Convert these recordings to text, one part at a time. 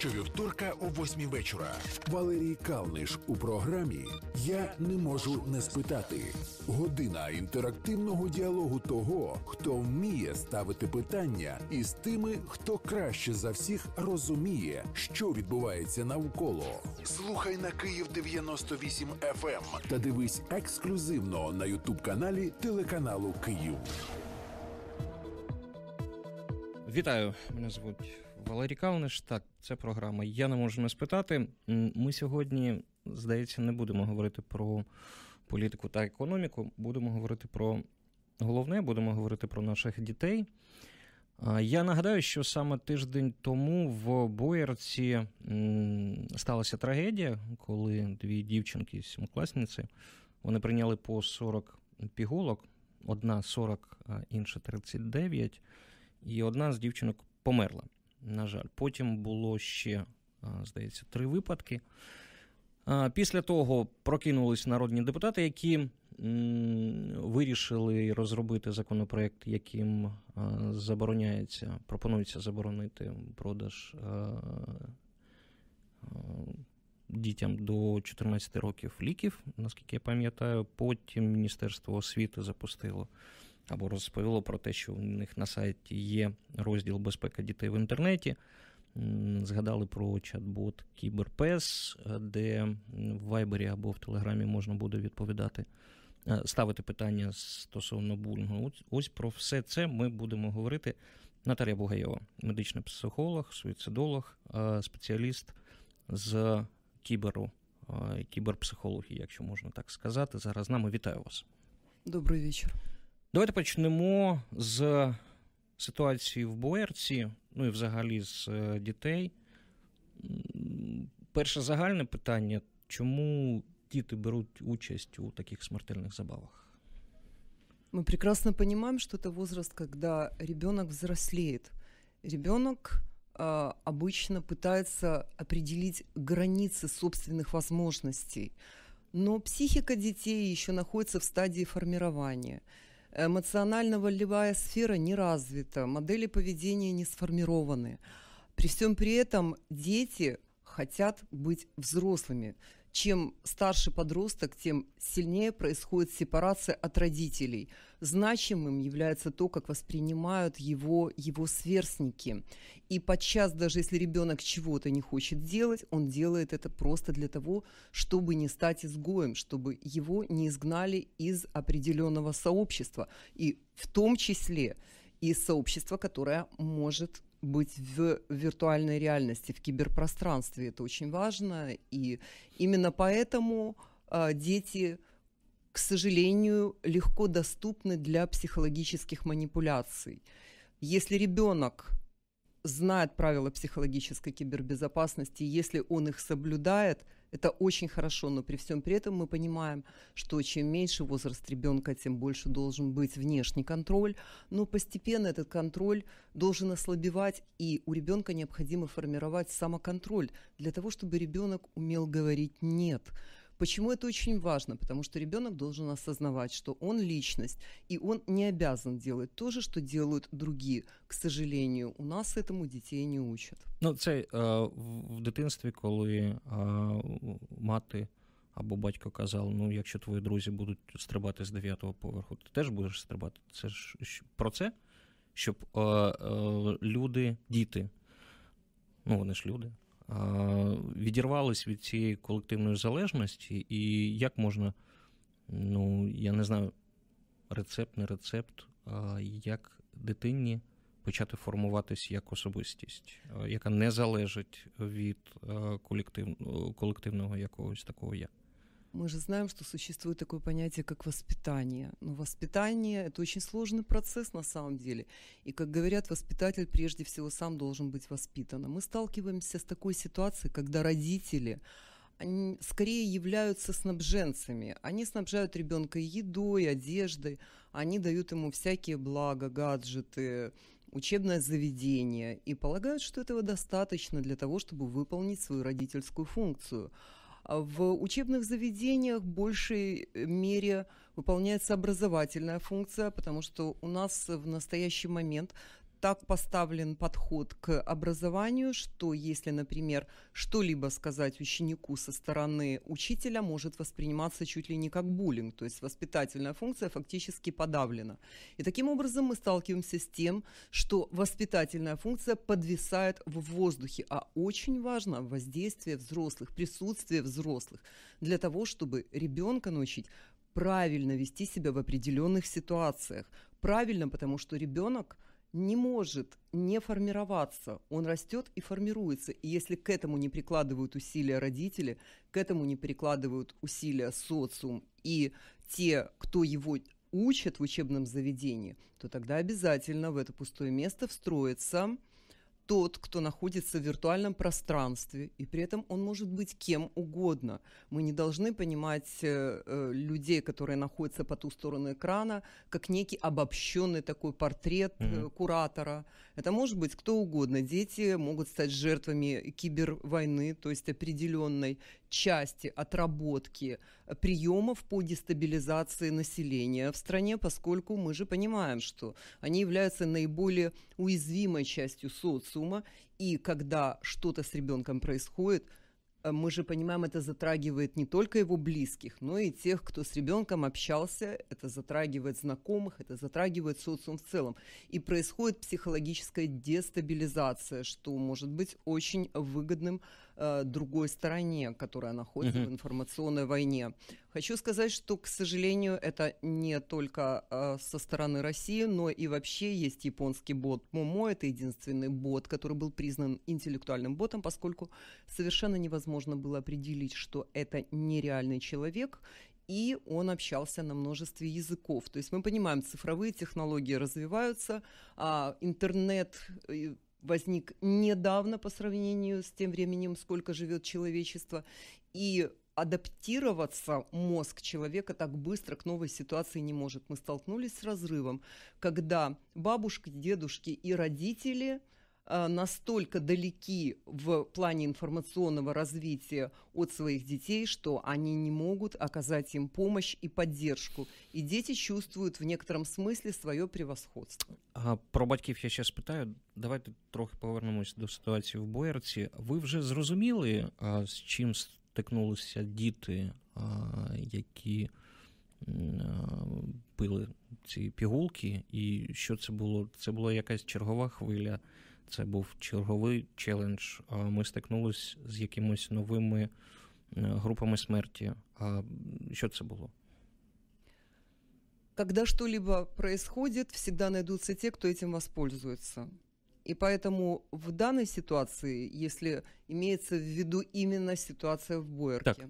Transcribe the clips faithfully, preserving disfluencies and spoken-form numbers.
щовівторка о восьмій вечора. Валерій Калниш у програмі «Я не можу не спитати». Година інтерактивного діалогу того, хто вміє ставити питання, і з тими, хто краще за всіх розуміє, що відбувається навколо. Слухай на Київ дев'яносто вісім еф ем та дивись ексклюзивно на Ютуб-каналі телеканалу «Київ». Вітаю, мене звуть Валерій Калниш. Так, це програма «Я не можу не спитати». Ми сьогодні, здається, не будемо говорити про політику та економіку. Будемо говорити про головне, будемо говорити про наших дітей. Я нагадаю, що саме тиждень тому в Боярці сталася трагедія, коли дві дівчинки, сімокласниці, вони прийняли по сорок пігулок, одна сорок, інша тридцять дев'ять, і одна з дівчинок померла, на жаль. Потім було ще, здається, три випадки. Після того прокинулись народні депутати, які вирішили розробити законопроект, яким забороняється, пропонується заборонити продаж дітям до чотирнадцяти років ліків, наскільки я пам'ятаю. Потім Міністерство освіти запустило або розповіло про те, що у них на сайті є розділ «Безпека дітей в інтернеті». Згадали про чат-бот «Кіберпес», де в Вайбері або в Телеграмі можна буде відповідати, ставити питання стосовно булінгу. Ось про все це ми будемо говорити. Наталія Бугайова, медичний психолог, суїцидолог, спеціаліст з кіберу, кіберпсихології, якщо можна так сказати. Зараз з нами. Вітаю вас. Добрий вечір. Давайте почнемо з ситуації в Боярці, ну і взагалі з дітей. Перше загальне питання, чому діти беруть участь у таких смертельних забавах? Мы прекрасно понимаем, что это возраст, когда ребенок взрослеет. Ребенок э, обычно пытается определить границы собственных возможностей, но психика детей еще находится в стадии формирования. Эмоционально-волевая сфера не развита, модели поведения не сформированы. При всем при этом дети хотят быть взрослыми. Чем старше подросток, тем сильнее происходит сепарация от родителей. Значимым является то, как воспринимают его, его сверстники. И подчас, даже если ребенок чего-то не хочет делать, он делает это просто для того, чтобы не стать изгоем, чтобы его не изгнали из определенного сообщества. И в том числе из сообщества, которое может быть в виртуальной реальности, в киберпространстве. Это очень важно, и именно поэтому э, дети, к сожалению, легко доступны для психологических манипуляций. Если ребенок знает правила психологической кибербезопасности, если он их соблюдает, это очень хорошо, но при всем при этом мы понимаем, что чем меньше возраст ребенка, тем больше должен быть внешний контроль, но постепенно этот контроль должен ослабевать, и у ребенка необходимо формировать самоконтроль для того, чтобы ребенок умел говорить «нет». Почему это очень важно? Потому что ребенок должен осознавать, что он личность, и он не обязан делать то же, что делают другие. К сожалению, у нас этому детей не учат. Ну, це а, в дитинстві, коли а, мати або батько казав, ну, якщо твої друзі будуть стрибати з дев'ятого поверху, ти теж будеш стрибати. Це ж про це, щоб а, а, люди, діти, ну, вони ж люди, відірвались від цієї колективної залежності, і як можна, ну, я не знаю, рецепт, не рецепт, як дитині почати формуватись як особистість, яка не залежить від колектив, колективного якогось такого «я». Мы же знаем, что существует такое понятие, как воспитание. Но воспитание – это очень сложный процесс на самом деле. И, как говорят, воспитатель прежде всего сам должен быть воспитан. Мы сталкиваемся с такой ситуацией, когда родители они скорее являются снабженцами. Они снабжают ребенка едой, одеждой. Они дают ему всякие блага, гаджеты, учебное заведение. И полагают, что этого достаточно для того, чтобы выполнить свою родительскую функцию. В учебных заведениях в большей мере выполняется образовательная функция, потому что у нас в настоящий момент так поставлен подход к образованию, что если, например, что-либо сказать ученику со стороны учителя может восприниматься чуть ли не как буллинг, то есть воспитательная функция фактически подавлена. И таким образом мы сталкиваемся с тем, что воспитательная функция подвисает в воздухе, а очень важно воздействие взрослых, присутствие взрослых для того, чтобы ребенка научить правильно вести себя в определенных ситуациях. Правильно, потому что ребенок не может не формироваться, он растет и формируется. И если к этому не прикладывают усилия родители, к этому не прикладывают усилия социум и те, кто его учит в учебном заведении, то тогда обязательно в это пустое место встроится тот, кто находится в виртуальном пространстве, и при этом он может быть кем угодно. Мы не должны понимать э, людей, которые находятся по ту сторону экрана, как некий обобщенный такой портрет э, куратора. Это может быть кто угодно. Дети могут стать жертвами кибервойны, то есть определенной части отработки приемов по дестабилизации населения в стране, поскольку мы же понимаем, что они являются наиболее уязвимой частью социума. И когда что-то с ребенком происходит, мы же понимаем, это затрагивает не только его близких, но и тех, кто с ребенком общался, это затрагивает знакомых, это затрагивает социум в целом. И происходит психологическая дестабилизация, что может быть очень выгодным э, другой стороне, которая находится [S2] Угу. [S1] В информационной войне. Хочу сказать, что, к сожалению, это не только э, со стороны России, но и вообще есть японский бот МОМО, это единственный бот, который был признан интеллектуальным ботом, поскольку совершенно невозможно можно было определить, что это нереальный человек, и он общался на множестве языков. То есть мы понимаем, цифровые технологии развиваются, а интернет возник недавно по сравнению с тем временем, сколько живет человечество, и адаптироваться мозг человека так быстро к новой ситуации не может. Мы столкнулись с разрывом, когда бабушки, дедушки и родители настолько далеки в плане информационного развития от своих детей, что они не могут оказать им помощь и поддержку. И дети чувствуют в некотором смыслі своє превосходство. А про батьків я ще спитаю. Давайте трохи повернемось до ситуації в Боярці. Ви вже зрозуміли, з чим стикнулися діти, які пили ці пігулки, і що це було? Це була якась чергова хвиля, це був черговий челендж, ми стикнулися з якимись новими групами смерті. А що це було? Когда что-либо происходит, всегда найдутся те, кто этим воспользуется. И поэтому в данной ситуации, если имеется в виду именно ситуация в Боярке, так.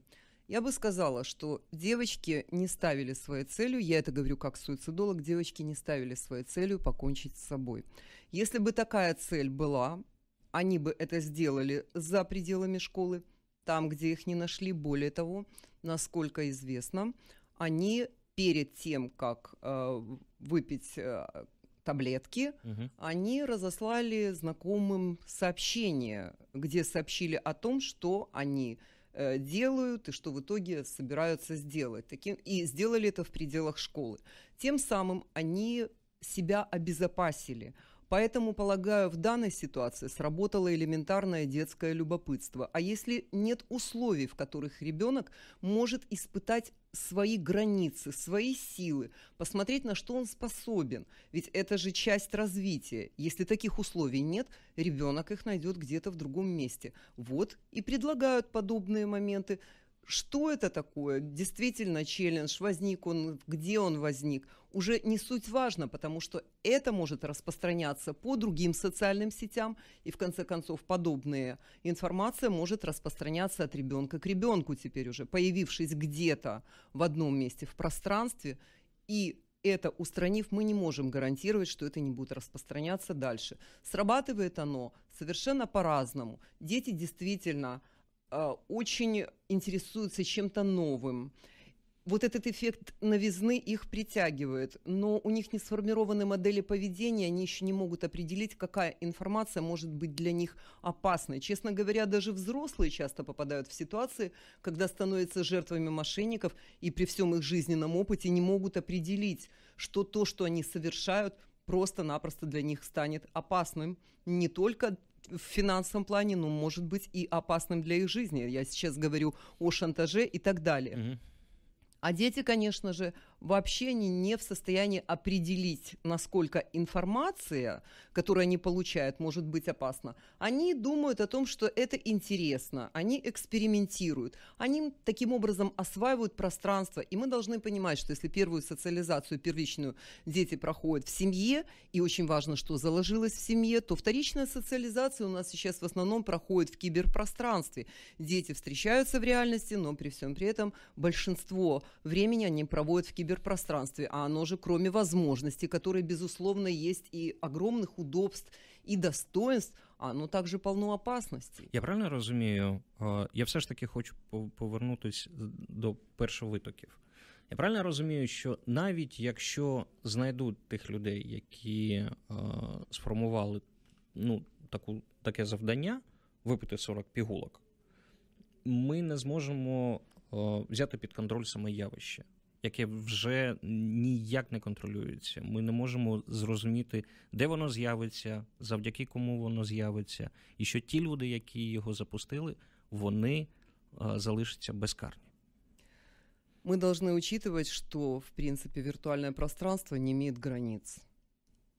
Я бы сказала, что девочки не ставили своей целью, я это говорю как суицидолог, девочки не ставили своей целью покончить с собой. Если бы такая цель была, они бы это сделали за пределами школы, там, где их не нашли. Более того, насколько известно, они перед тем, как э, выпить э, таблетки, угу. они разослали знакомым сообщение, где сообщили о том, что они делают и что в итоге собираются сделать. Таким, и сделали это в пределах школы. Тем самым они себя обезопасили. Поэтому, полагаю, в данной ситуации сработало элементарное детское любопытство. А если нет условий, в которых ребенок может испытать свои границы, свои силы, посмотреть, на что он способен. Ведь это же часть развития. Если таких условий нет, ребенок их найдет где-то в другом месте. Вот и предлагают подобные моменты. Что это такое? Действительно, челлендж, возник он, где он возник, уже не суть важно, потому что это может распространяться по другим социальным сетям, и в конце концов подобная информация может распространяться от ребенка к ребенку теперь уже, появившись где-то в одном месте в пространстве, и это устранив, мы не можем гарантировать, что это не будет распространяться дальше. Срабатывает оно совершенно по-разному. Дети действительно очень интересуются чем-то новым. Вот этот эффект новизны их притягивает, но у них не сформированы модели поведения, они еще не могут определить, какая информация может быть для них опасной. Честно говоря, даже взрослые часто попадают в ситуации, когда становятся жертвами мошенников и при всем их жизненном опыте не могут определить, что то, что они совершают, просто-напросто для них станет опасным, не только в финансовом плане, но, может быть, и опасным для их жизни. Я сейчас говорю о шантаже и так далее. Mm-hmm. А дети, конечно же, вообще они не в состоянии определить, насколько информация, которую они получают, может быть опасна. Они думают о том, что это интересно, они экспериментируют, они таким образом осваивают пространство. И мы должны понимать, что если первую социализацию первичную дети проходят в семье, и очень важно, что заложилось в семье, то вторичная социализация у нас сейчас в основном проходит в киберпространстве. Дети встречаются в реальности, но при всем при этом большинство времени они проводят в киберпространстве, а оно же, кроме возможностей, которые, безусловно, есть, и огромных удобств, и достоинств, оно также полно опасностей. Я правильно розумію? Я все ж таки хочу повернутися до першовитоків. Я правильно розумію, що навіть якщо знайдуть тих людей, які сформували ну, таку, таке завдання, випити сорок пігулок, ми не зможемо взяти під контроль саме явище, яке вже ніяк не контролюється. Ми не можемо зрозуміти, де воно з'явиться, завдяки кому воно з'явиться, і що ті люди, які його запустили, вони залишаться безкарні. Мы должны учитывать, что, в принципе, виртуальное пространство не имеет границ.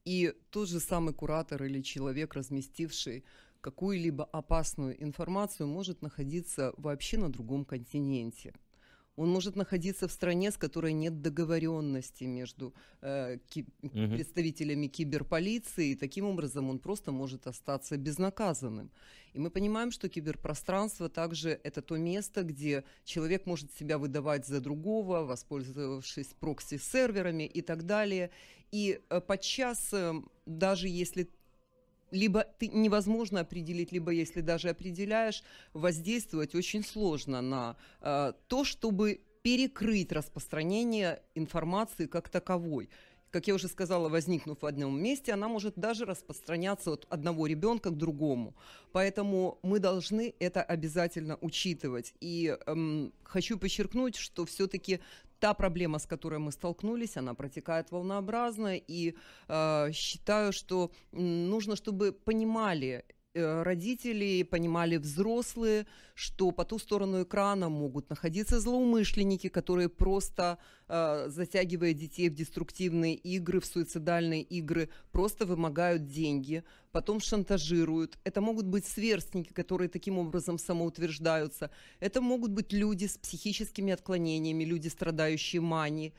И тот же самый куратор или человек, разместивший какую-либо опасную информацию, может находиться вообще на другом континенте. Он может находиться в стране, с которой нет договоренности между э, ки- угу. представителями киберполиции, и таким образом он просто может остаться безнаказанным. И мы понимаем, что киберпространство также это то место, где человек может себя выдавать за другого, воспользовавшись прокси-серверами и так далее. И э, подчас, э, даже если либо ты невозможно определить, либо если даже определяешь, воздействовать очень сложно на э, то, чтобы перекрыть распространение информации как таковой. Как я уже сказала, возникнув в одном месте, она может даже распространяться от одного ребенка к другому. Поэтому мы должны это обязательно учитывать. И эм, хочу подчеркнуть, что все-таки та проблема, с которой мы столкнулись, она протекает волнообразно. И э, считаю, что нужно, чтобы понимали родители, понимали взрослые, что по ту сторону экрана могут находиться злоумышленники, которые просто, э, затягивая детей в деструктивные игры, в суицидальные игры, просто вымогают деньги, потом шантажируют. Это могут быть сверстники, которые таким образом самоутверждаются. Это могут быть люди с психическими отклонениями, люди, страдающие манией,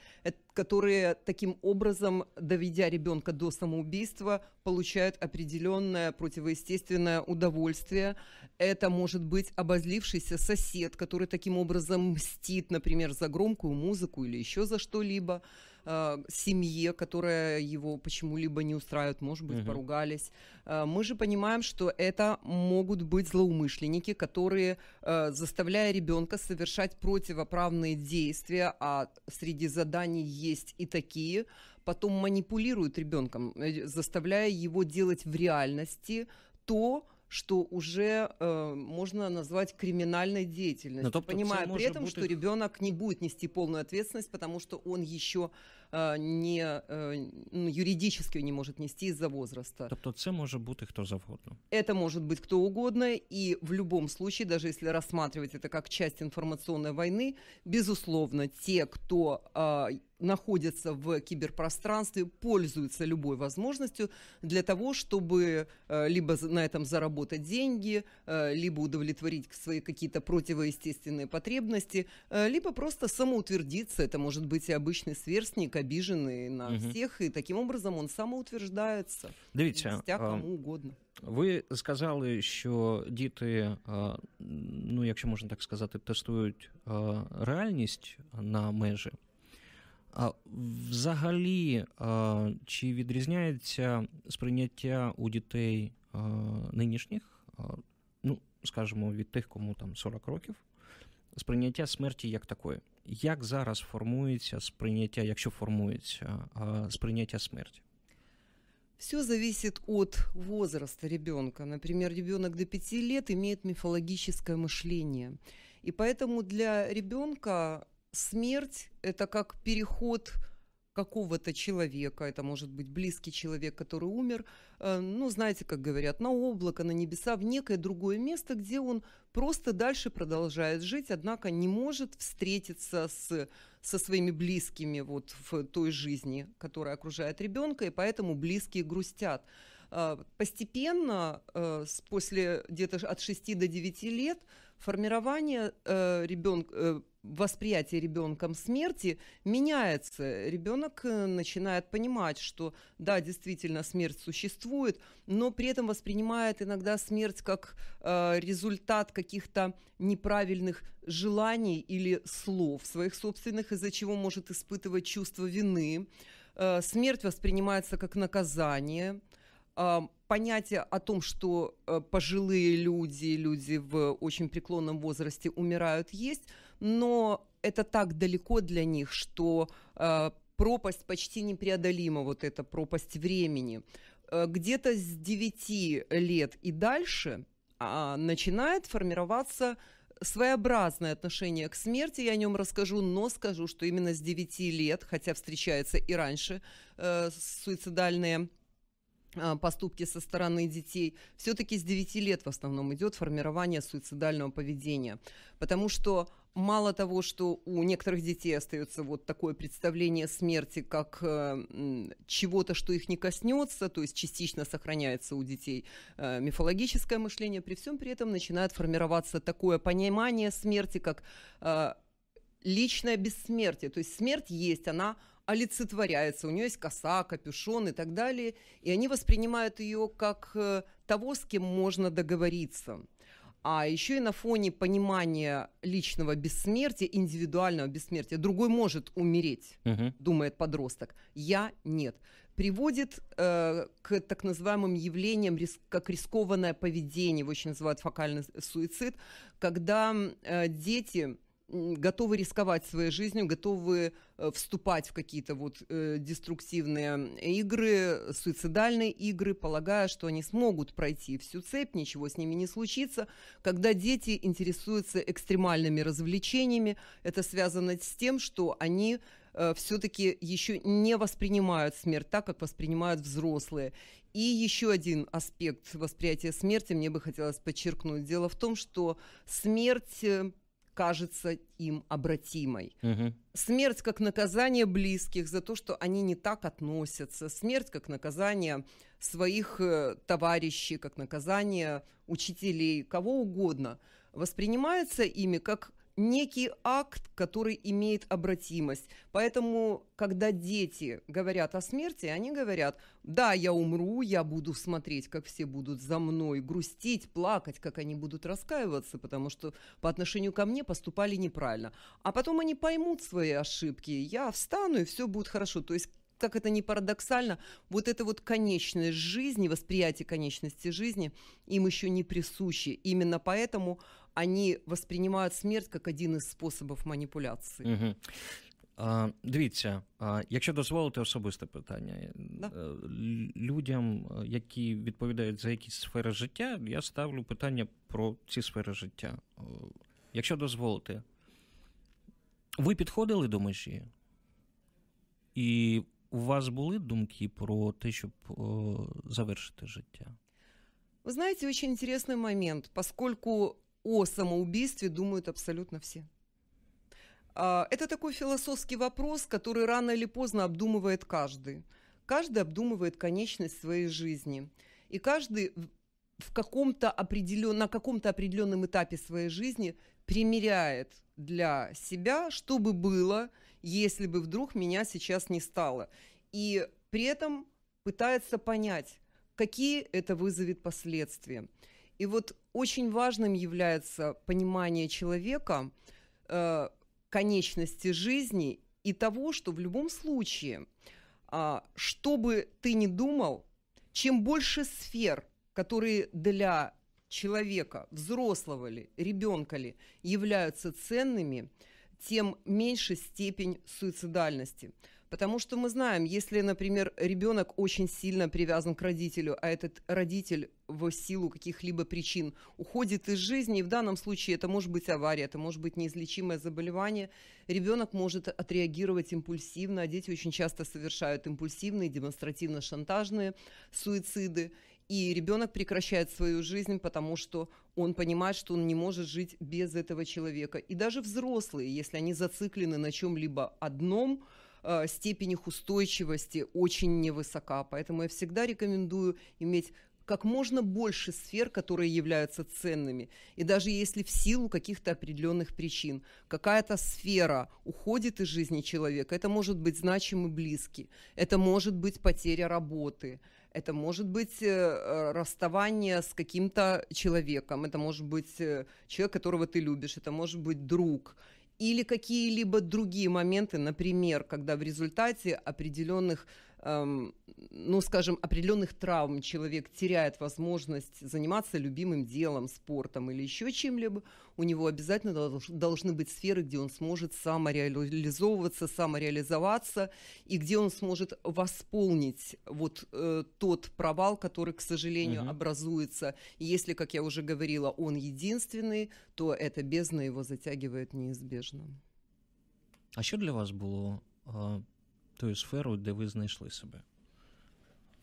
которые таким образом, доведя ребенка до самоубийства, получают определенное противоестественное удовольствие. Это может быть обозлившийся сосед, который таким образом мстит, например, за громкую музыку или еще за что-либо, э, семье, которая его почему-либо не устраивает, может быть, угу. поругались. Э, мы же понимаем, что это могут быть злоумышленники, которые, э, заставляя ребенка совершать противоправные действия, а среди заданий есть и такие, потом манипулируют ребенком, заставляя его делать в реальности то, что уже э, можно назвать криминальной деятельностью, ну, понимая при этом, быть... что ребенок не будет нести полную ответственность, потому что он еще э, не, э, юридически не может нести из-за возраста. Тобто це може бути хто завгодно? Это может быть кто угодно, и в любом случае, даже если рассматривать это как часть информационной войны, безусловно, те, кто... Э, находятся в киберпространстве, пользуются любой возможностью для того, чтобы либо на этом заработать деньги, либо удовлетворить свои какие-то противоестественные потребности, либо просто самоутвердиться. Это может быть и обычный сверстник, обиженный на угу. всех, и таким образом он самоутверждается. Дивіться, в гостях кому угодно. Ви сказали, що діти, ну якщо можна так сказати, тестують реальність на межі. А взагалі, чи відрізняється сприйняття у дітей нинішніх, ну, скажімо, від тих, кому там сорок років, сприйняття смерті як такої? Як зараз формується сприйняття, якщо формується сприйняття смерті? Все зависит от возраста ребенка. Например, ребенок до пяти лет имеет мифологическое мышление. И поэтому для ребенка смерть – это как переход какого-то человека, это может быть близкий человек, который умер, ну, знаете, как говорят, на облако, на небеса, в некое другое место, где он просто дальше продолжает жить, однако не может встретиться с, со своими близкими вот в той жизни, которая окружает ребенка, и поэтому близкие грустят. Постепенно, после где-то от шести до девяти лет, формирование ребенка, восприятие ребенком смерти меняется. Ребенок начинает понимать, что да, действительно смерть существует, но при этом воспринимает иногда смерть как э, результат каких-то неправильных желаний или слов своих собственных, из-за чего может испытывать чувство вины. Э, смерть воспринимается как наказание. Понятие о том, что пожилые люди, люди в очень преклонном возрасте умирают, есть, но это так далеко для них, что пропасть почти непреодолима, вот эта пропасть времени. Где-то с девяти лет и дальше начинает формироваться своеобразное отношение к смерти, я о нем расскажу, но скажу, что именно с девяти лет, хотя встречаются и раньше суицидальные поступки со стороны детей, все-таки с девяти лет в основном идет формирование суицидального поведения. Потому что мало того, что у некоторых детей остается вот такое представление смерти как э, чего-то, что их не коснется, то есть частично сохраняется у детей э, мифологическое мышление, при всем при этом начинает формироваться такое понимание смерти как э, личное бессмертие. То есть смерть есть, она олицетворяется, у нее есть коса, капюшон и так далее, и они воспринимают ее как того, с кем можно договориться. А еще и на фоне понимания личного бессмертия, индивидуального бессмертия, другой может умереть, угу. думает подросток, я нет, приводит э, к так называемым явлениям, рис как рискованное поведение, его еще называют фокальный суицид, когда э, дети готовы рисковать своей жизнью, готовы вступать в какие-то вот э, деструктивные игры, суицидальные игры, полагая, что они смогут пройти всю цепь, ничего с ними не случится. Когда дети интересуются экстремальными развлечениями, это связано с тем, что они э, все-таки еще не воспринимают смерть так, как воспринимают взрослые. И еще один аспект восприятия смерти мне бы хотелось подчеркнуть. Дело в том, что смерть кажется им обратимой. Угу. Смерть как наказание близких за то, что они не так относятся. Смерть как наказание своих товарищей, как наказание учителей, кого угодно. Воспринимается ими как некий акт, который имеет обратимость. Поэтому, когда дети говорят о смерти, они говорят, да, я умру, я буду смотреть, как все будут за мной грустить, плакать, как они будут раскаиваться, потому что по отношению ко мне поступали неправильно. А потом они поймут свои ошибки, я встану, и все будет хорошо. То есть, как это ни парадоксально, вот эта вот конечность жизни, восприятие конечности жизни им еще не присуще. Именно поэтому они воспринимають смерть як один із способів маніпуляції. Угу. А, дивіться, а, якщо дозволите особисте питання. Да. Людям, які відповідають за якісь сфери життя, я ставлю питання про ці сфери життя. Якщо дозволите, ви підходили до межі? І у вас були думки про те, щоб о, завершити життя? Ви знаєте, дуже цікавий момент, поскольку о самоубийстве думают абсолютно все. Это такой философский вопрос, который рано или поздно обдумывает каждый. Каждый обдумывает конечность своей жизни. И каждый в каком-то определен... на каком-то определенном этапе своей жизни примеряет для себя, что бы было, если бы вдруг меня сейчас не стало. И при этом пытается понять, какие это вызовет последствия. И вот очень важным является понимание человека э, конечности жизни и того, что в любом случае, э, что бы ты ни думал, чем больше сфер, которые для человека, взрослого ли, ребенка ли, являются ценными, тем меньше степень суицидальности. Потому что мы знаем, если, например, ребенок очень сильно привязан к родителю, а этот родитель в силу каких-либо причин уходит из жизни, и в данном случае это может быть авария, это может быть неизлечимое заболевание, ребенок может отреагировать импульсивно, а дети очень часто совершают импульсивные, демонстративно-шантажные суициды, и ребенок прекращает свою жизнь, потому что он понимает, что он не может жить без этого человека. И даже взрослые, если они зациклены на чем-либо одном, степень их устойчивости очень невысока. Поэтому я всегда рекомендую иметь как можно больше сфер, которые являются ценными. И даже если в силу каких-то определенных причин какая-то сфера уходит из жизни человека, это может быть значимый близкий, это может быть потеря работы, это может быть расставание с каким-то человеком, это может быть человек, которого ты любишь, это может быть друг. Или какие-либо другие моменты, например, когда в результате определенных, эм, ну, скажем, определенных травм человек теряет возможность заниматься любимым делом, спортом или еще чем-либо, у него обязательно должны быть сферы, где он сможет самореализовываться, самореализоваться, и где он сможет восполнить вот э, тот провал, который, к сожалению, угу. образуется. И если, как я уже говорила, он единственный, то эта бездна его затягивает неизбежно. А що для вас було а, тою сферою, де ви знайшли себе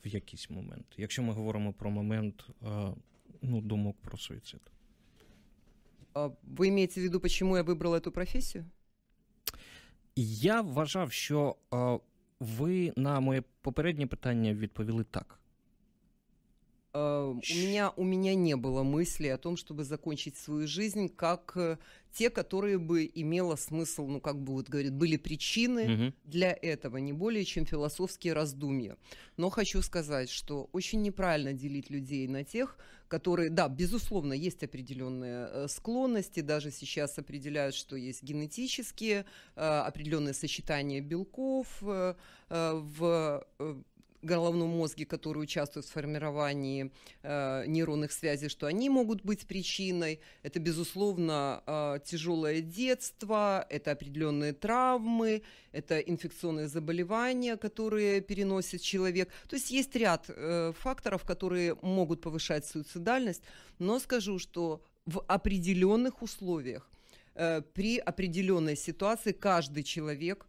в якийсь момент? Якщо ми говоримо про момент а, ну, думок про суїцид. Ви маєте в виду, чому я вибрала цю професію? Я вважав, що а, ви на моє попереднє питання відповіли так. Uh, у меня, у меня не было мысли о том, чтобы закончить свою жизнь, как uh, те, которые бы имело смысл, ну, как бы вот говорят, были причины uh-huh. для этого, не более чем философские раздумья. Но хочу сказать, что очень неправильно делить людей на тех, которые, да, безусловно, есть определенные склонности, даже сейчас определяют, что есть генетические, определенные сочетания белков в головном мозге, которые участвуют в формировании э, нейронных связей, что они могут быть причиной. Это, безусловно, э, тяжелое детство, это определенные травмы, это инфекционные заболевания, которые переносит человек. То есть есть ряд э, факторов, которые могут повышать суицидальность, но скажу, что в определенных условиях, э, при определенной ситуации каждый человек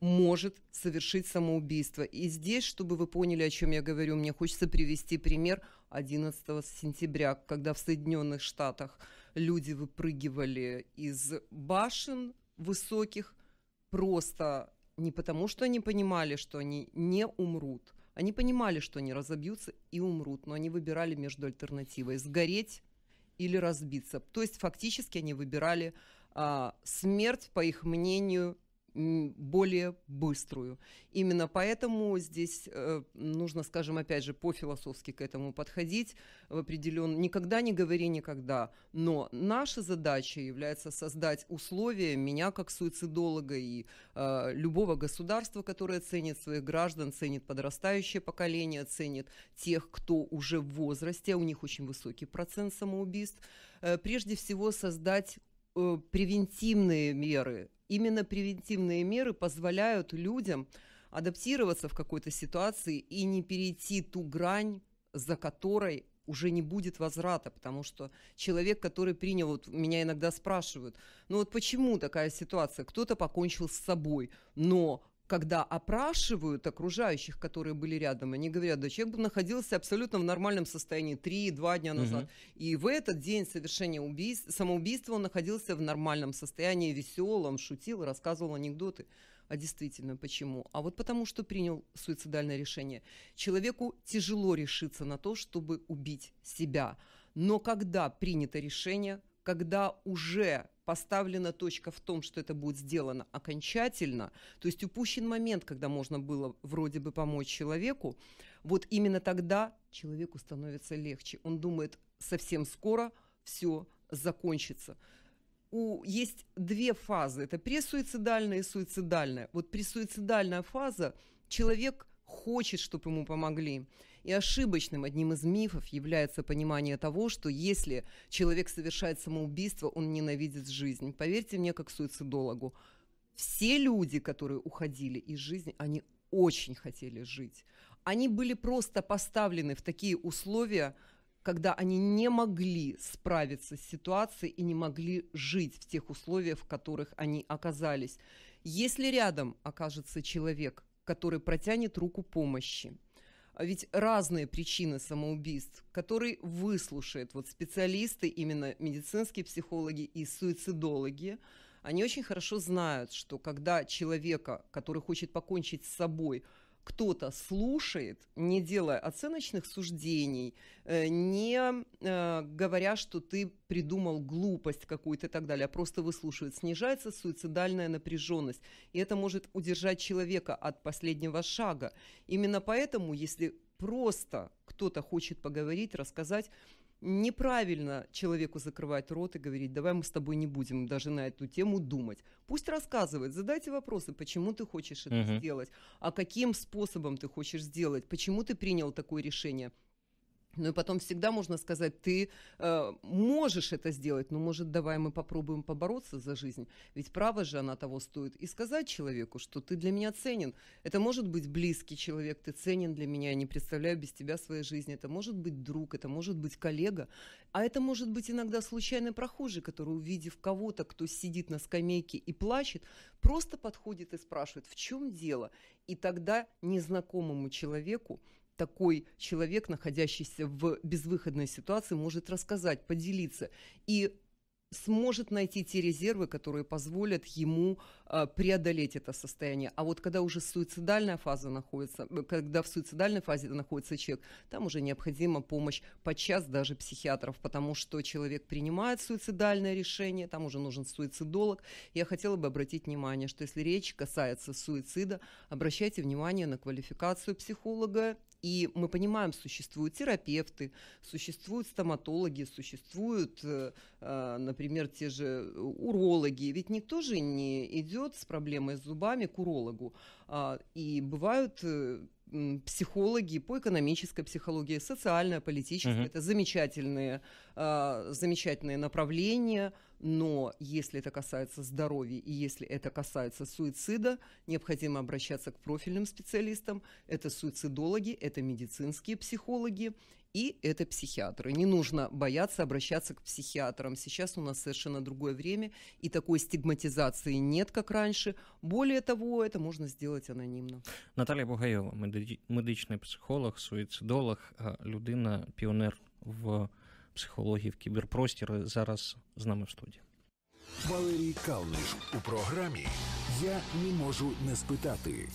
может совершить самоубийство. И здесь, чтобы вы поняли, о чем я говорю, мне хочется привести пример одиннадцатого сентября, когда в Соединенных Штатах люди выпрыгивали из башен высоких просто не потому, что они понимали, что они не умрут. Они понимали, что они разобьются и умрут, но они выбирали между альтернативой сгореть или разбиться. То есть фактически они выбирали а, смерть, по их мнению, более быструю. Именно поэтому здесь э, нужно, скажем, опять же, по-философски к этому подходить. В определен... Никогда не говори никогда. Но наша задача является создать условия, меня как суицидолога и э, любого государства, которое ценит своих граждан, ценит подрастающее поколение, ценит тех, кто уже в возрасте, а у них очень высокий процент самоубийств, э, прежде всего создать э, превентивные меры. Именно превентивные меры позволяют людям адаптироваться в какой-то ситуации и не перейти ту грань, за которой уже не будет возврата, потому что человек, который принял, вот меня иногда спрашивают, ну вот почему такая ситуация, кто-то покончил с собой, но когда опрашивают окружающих, которые были рядом, они говорят, да человек находился абсолютно в нормальном состоянии три-два дня назад, угу. и в этот день совершения убийств, самоубийства он находился в нормальном состоянии, веселом, шутил, рассказывал анекдоты. А действительно, почему? А вот потому, что принял суицидальное решение. Человеку тяжело решиться на то, чтобы убить себя. Но когда принято решение, когда уже поставлена точка в том, что это будет сделано окончательно, то есть упущен момент, когда можно было вроде бы помочь человеку, вот именно тогда человеку становится легче. Он думает, совсем скоро все закончится. У, есть две фазы, это пресуицидальная и суицидальная. Вот пресуицидальная фаза, человек хочет, чтобы ему помогли. И ошибочным одним из мифов является понимание того, что если человек совершает самоубийство, он ненавидит жизнь. Поверьте мне, как суицидологу, Все люди, которые уходили из жизни, они очень хотели жить. Они были просто поставлены в такие условия, когда они не могли справиться с ситуацией и не могли жить в тех условиях, в которых они оказались. Если рядом окажется человек, который протянет руку помощи, ведь разные причины самоубийств, который выслушает вот специалисты, именно медицинские психологи и суицидологи, они очень хорошо знают, что когда человека, который хочет покончить с собой, кто-то слушает, не делая оценочных суждений, не говоря, что ты придумал глупость какую-то и так далее, а просто выслушивает, снижается суицидальная напряженность. И это может удержать человека от последнего шага. Именно поэтому, если просто кто-то хочет поговорить, рассказать, неправильно человеку закрывать рот и говорить: давай мы с тобой не будем даже на эту тему думать. Пусть рассказывает, задайте вопросы, почему ты хочешь это uh-huh. сделать, а каким способом ты хочешь сделать, почему ты принял такое решение. Ну и потом всегда можно сказать: ты э, можешь это сделать, но, может, давай мы попробуем побороться за жизнь. Ведь право же она того стоит. И сказать человеку, что ты для меня ценен. Это может быть близкий человек, ты ценен для меня, я не представляю без тебя своей жизни. Это может быть друг, это может быть коллега. А это может быть иногда случайный прохожий, который, увидев кого-то, кто сидит на скамейке и плачет, просто подходит и спрашивает: в чем дело? И тогда незнакомому человеку такой человек, находящийся в безвыходной ситуации, может рассказать, поделиться и сможет найти те резервы, которые позволят ему э, преодолеть это состояние. А вот когда уже суицидальная фаза находится, когда в суицидальной фазе находится человек, там уже необходима помощь подчас даже психиатров, потому что человек принимает суицидальное решение, там уже нужен суицидолог. Я хотела бы обратить внимание, что если речь касается суицида, обращайте внимание на квалификацию психолога. И мы понимаем, существуют терапевты, существуют стоматологи, существуют, например, те же урологи. Ведь никто же не идет с проблемой с зубами к урологу. И бывают психологи по экономической психологии, социальная, политическая. Uh-huh. Это замечательные, замечательные направления. Но если это касается здоровья и если это касается суицида, необходимо обращаться к профильным специалистам. Это суицидологи, это медицинские психологи и это психиатры. Не нужно бояться обращаться к психиатрам. Сейчас у нас совершенно другое время, и такой стигматизации нет, как раньше. Более того, это можно сделать анонимно. Наталія Бугайова, медичний психолог, суїцидолог, людина-піонер в психології в кіберпростір, зараз з нами в студії. Валерій Калниш у програмі «Я не можу не спитати».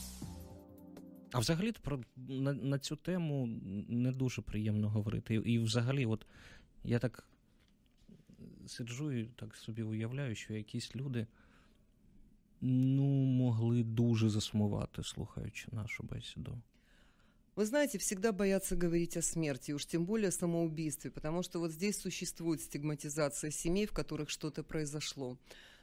А взагалі про на, на цю тему не дуже приємно говорити. І, і взагалі, от я так сиджу і так собі уявляю, що якісь люди ну, могли дуже засумувати, слухаючи нашу бесіду. Вы знаете, всегда боятся говорить о смерти, уж тем более о самоубийстве, потому что вот здесь существует стигматизация семей, в которых что-то произошло.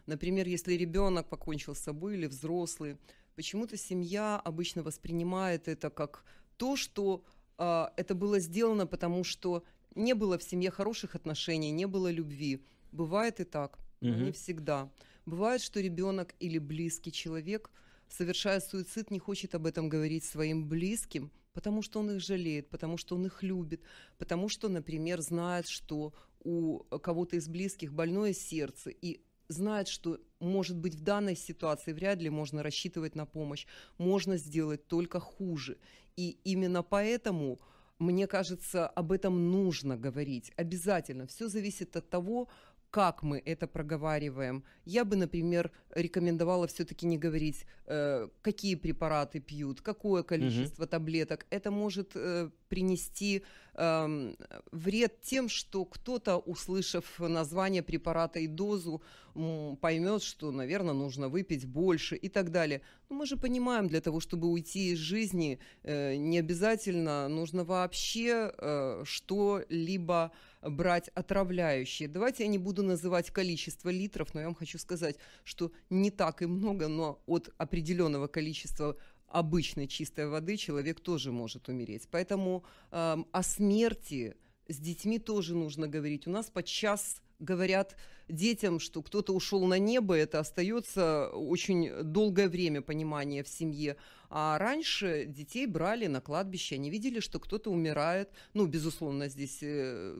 Например, если ребенок покончил с собой или взрослый, почему-то семья обычно воспринимает это как то, что э, это было сделано, потому что не было в семье хороших отношений, не было любви. Бывает и так, но не всегда. Бывает, что ребенок или близкий человек, совершая суицид, не хочет об этом говорить своим близким, потому что он их жалеет, потому что он их любит, потому что, например, знает, что у кого-то из близких больное сердце, и знает, что, может быть, в данной ситуации вряд ли можно рассчитывать на помощь, можно сделать только хуже. И именно поэтому, мне кажется, об этом нужно говорить обязательно. Все зависит от того, как мы это проговариваем. Я бы, например, рекомендовала все-таки не говорить, э, какие препараты пьют, какое количество угу. таблеток. Это может э, принести э, вред тем, что кто-то, услышав название препарата и дозу, м, поймет, что, наверное, нужно выпить больше и так далее. Но мы же понимаем, для того, чтобы уйти из жизни, э, не обязательно нужно вообще э, что-либо брать отравляющее. Давайте я не буду называть количество литров, но я вам хочу сказать, что не так и много, но от определенного количества обычной чистой воды человек тоже может умереть. Поэтому э, о смерти с детьми тоже нужно говорить. У нас подчас говорят детям, что кто-то ушел на небо, это остается очень долгое время понимания в семье. А раньше детей брали на кладбище, они видели, что кто-то умирает. Ну, безусловно, здесь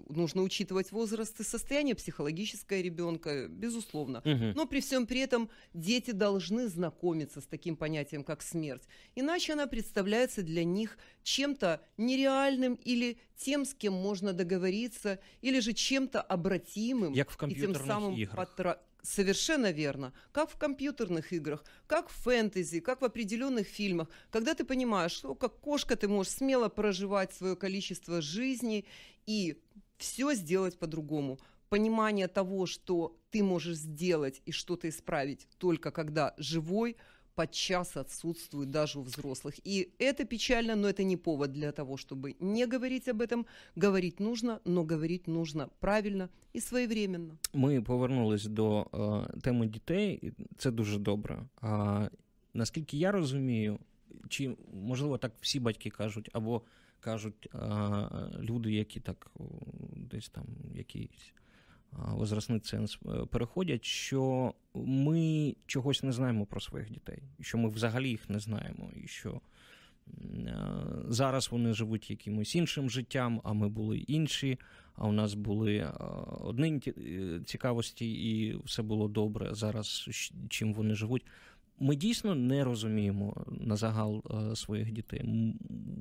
нужно учитывать возраст и состояние психологическое ребенка, безусловно. Угу. Но при всем при этом дети должны знакомиться с таким понятием, как смерть. Иначе она представляется для них чем-то нереальным или тем, с кем можно договориться, или же чем-то обратимым. Как в компьютерных и тем самым играх. Потра... Совершенно верно. Как в компьютерных играх, как в фэнтези, как в определенных фильмах. Когда ты понимаешь, что как кошка ты можешь смело проживать свое количество жизней и все сделать по-другому. Понимание того, что ты можешь сделать и что-то исправить только когда живой, подчас отсутствует даже у взрослых. И это печально, но это не повод для того, чтобы не говорить об этом. Говорить нужно, но говорить нужно правильно і своєвременно. Ми повернулись до е, теми дітей, це дуже добре. А наскільки я розумію, чи, можливо, так всі батьки кажуть, або кажуть е, люди, які так десь там якісь возрастний ценз переходять, що ми чогось не знаємо про своїх дітей, що ми взагалі їх не знаємо, і що зараз вони живуть якимось іншим життям, а ми були інші, а у нас були одні цікавості і все було добре, зараз чим вони живуть. Ми дійсно не розуміємо на загал своїх дітей.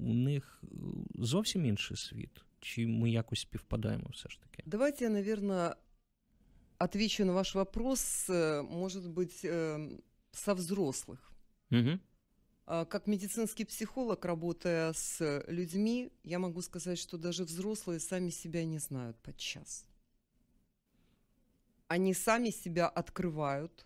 У них зовсім інший світ. Чи мы якось співпадаємо все ж таки? Давайте я, наверное, отвечу на ваш вопрос, может быть, со взрослых. Угу. Как медицинский психолог, работая с людьми, я могу сказать, что даже взрослые сами себя не знают подчас. Они сами себя открывают